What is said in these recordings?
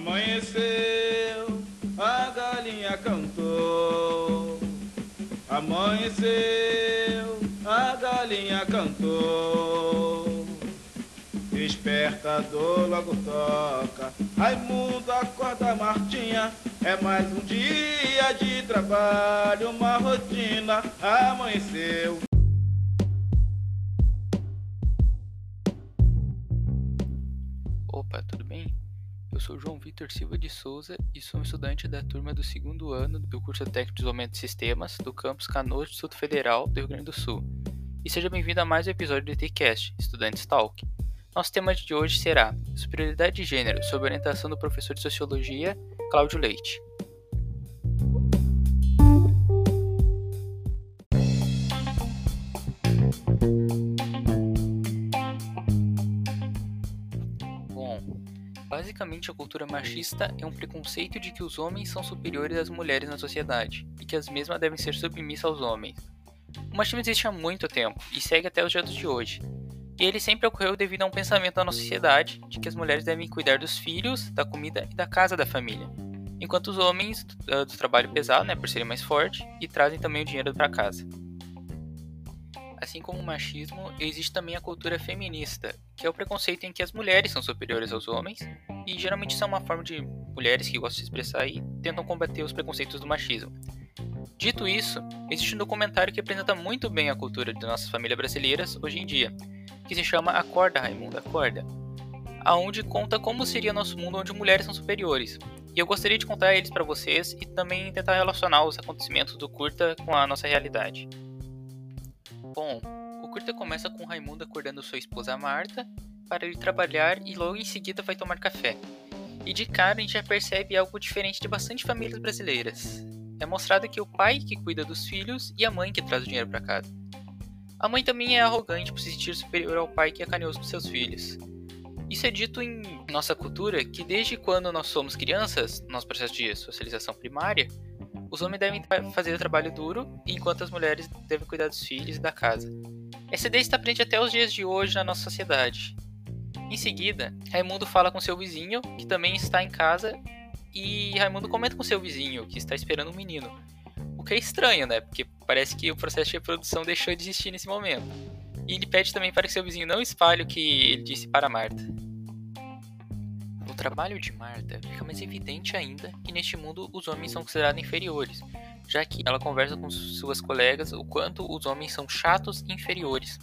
Amanheceu, a galinha cantou. Amanheceu, a galinha cantou. Despertador logo toca, Raimundo acorda, Martinha. É mais um dia de trabalho, uma rotina. Amanheceu. Opa, tudo bem? Eu sou João Vitor Silva de Souza e sou um estudante da turma do 2º ano do curso Técnico de Desenvolvimento de Sistemas do campus Canoas do Instituto Federal do Rio Grande do Sul. E seja bem-vindo a mais um episódio do T-Cast, Estudantes Talk. Nosso tema de hoje será Superioridade de Gênero, sob orientação do professor de Sociologia, Cláudio Leite. Bom, basicamente a cultura machista é um preconceito de que os homens são superiores às mulheres na sociedade e que as mesmas devem ser submissas aos homens. O machismo existe há muito tempo e segue até os dias de hoje. E ele sempre ocorreu devido a um pensamento da nossa sociedade de que as mulheres devem cuidar dos filhos, da comida e da casa da família, enquanto os homens do trabalho pesado, né, por serem mais fortes, e trazem também o dinheiro para casa. Assim como o machismo, existe também a cultura feminista, que é o preconceito em que as mulheres são superiores aos homens, e geralmente são uma forma de mulheres que gostam de se expressar e tentam combater os preconceitos do machismo. Dito isso, existe um documentário que apresenta muito bem a cultura de nossas famílias brasileiras hoje em dia, que se chama Acorda, Raimundo, Acorda, aonde conta como seria nosso mundo onde mulheres são superiores. E eu gostaria de contar eles para vocês e também tentar relacionar os acontecimentos do curta com a nossa realidade. Bom, o curta começa com Raimundo acordando sua esposa Marta para ir trabalhar e logo em seguida vai tomar café. E de cara a gente já percebe algo diferente de bastante famílias brasileiras. É mostrado que é o pai que cuida dos filhos e a mãe que traz o dinheiro para casa. A mãe também é arrogante por se sentir superior ao pai que é carinhoso com seus filhos. Isso é dito em nossa cultura que desde quando nós somos crianças, nosso processo de socialização primária, os homens devem fazer o trabalho duro, enquanto as mulheres devem cuidar dos filhos e da casa. Essa ideia está presente até os dias de hoje na nossa sociedade. Em seguida, Raimundo fala com seu vizinho, que também está em casa, e Raimundo comenta com seu vizinho, que está esperando um menino. O que é estranho, né? Porque parece que o processo de reprodução deixou de existir nesse momento. E ele pede também para que seu vizinho não espalhe o que ele disse para Marta. O trabalho de Marta fica mais evidente ainda que neste mundo os homens são considerados inferiores, já que ela conversa com suas colegas o quanto os homens são chatos e inferiores.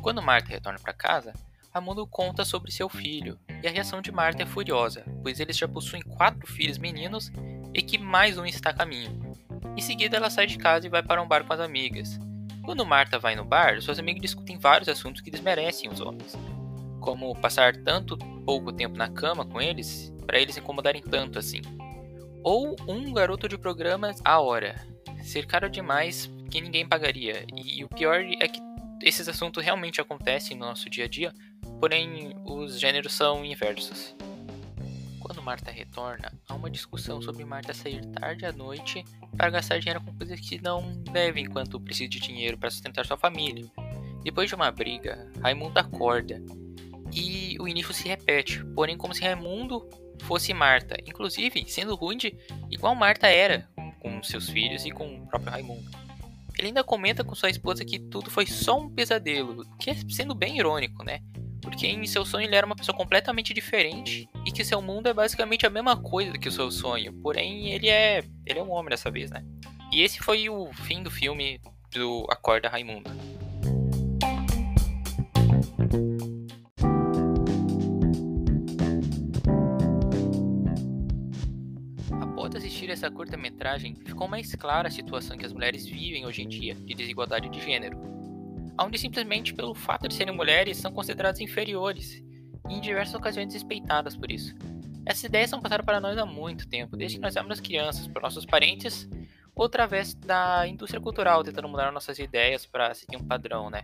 Quando Marta retorna para casa, Raimundo conta sobre seu filho, e a reação de Marta é furiosa, pois eles já possuem 4 filhos meninos e que mais um está a caminho. Em seguida, ela sai de casa e vai para um bar com as amigas. Quando Marta vai no bar, suas amigas discutem vários assuntos que desmerecem os homens, como passar tanto pouco tempo na cama com eles, para eles incomodarem tanto assim. Ou um garoto de programas à hora, ser caro demais que ninguém pagaria. E o pior é que esses assuntos realmente acontecem no nosso dia a dia, porém os gêneros são inversos. Quando Marta retorna, há uma discussão sobre Marta sair tarde à noite para gastar dinheiro com coisas que não deve enquanto precisa de dinheiro para sustentar sua família. Depois de uma briga, Raimundo acorda e o início se repete, porém como se Raimundo fosse Marta, inclusive sendo rude igual Marta era com seus filhos e com o próprio Raimundo. Ele ainda comenta com sua esposa que tudo foi só um pesadelo, o que é sendo bem irônico, né? Porque em seu sonho ele era uma pessoa completamente diferente e que seu mundo é basicamente a mesma coisa do que o seu sonho, porém ele é um homem dessa vez, né? E esse foi o fim do filme do Acorda Raimundo. Após assistir essa curta-metragem, ficou mais clara a situação que as mulheres vivem hoje em dia de desigualdade de gênero, onde simplesmente pelo fato de serem mulheres são consideradas inferiores e em diversas ocasiões desrespeitadas por isso. Essas ideias são passadas para nós há muito tempo, desde que nós éramos crianças, por nossos parentes ou através da indústria cultural tentando mudar nossas ideias para seguir um padrão, né?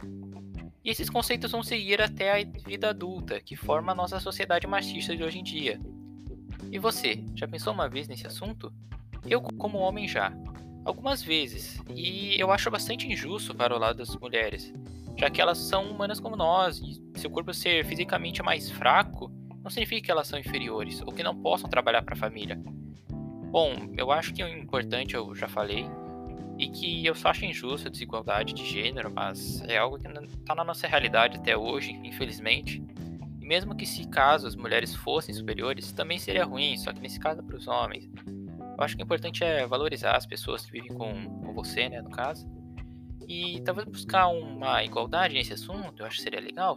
E esses conceitos vão seguir até a vida adulta, que forma a nossa sociedade machista de hoje em dia. E você, já pensou uma vez nesse assunto? Eu, como homem, já. Algumas vezes, e eu acho bastante injusto para o lado das mulheres, já que elas são humanas como nós, e seu corpo ser fisicamente mais fraco, não não significa que elas são inferiores ou que não possam trabalhar para a família. Bom, eu acho que o importante eu já falei, e que eu só acho injusta a desigualdade de gênero, mas é algo que está na nossa realidade até hoje, infelizmente. E mesmo que se caso as mulheres fossem superiores, também seria ruim, só que nesse caso é para os homens. Eu acho que o importante é valorizar as pessoas que vivem com você, né, no caso. E talvez buscar uma igualdade nesse assunto, eu acho que seria legal.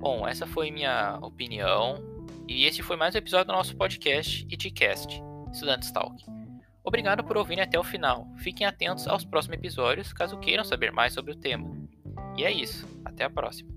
Bom, essa foi minha opinião, e esse foi mais um episódio do nosso podcast e T-Cast, Estudantes Talk. Obrigado por ouvirem até o final. Fiquem atentos aos próximos episódios, caso queiram saber mais sobre o tema. E é isso. Até a próxima.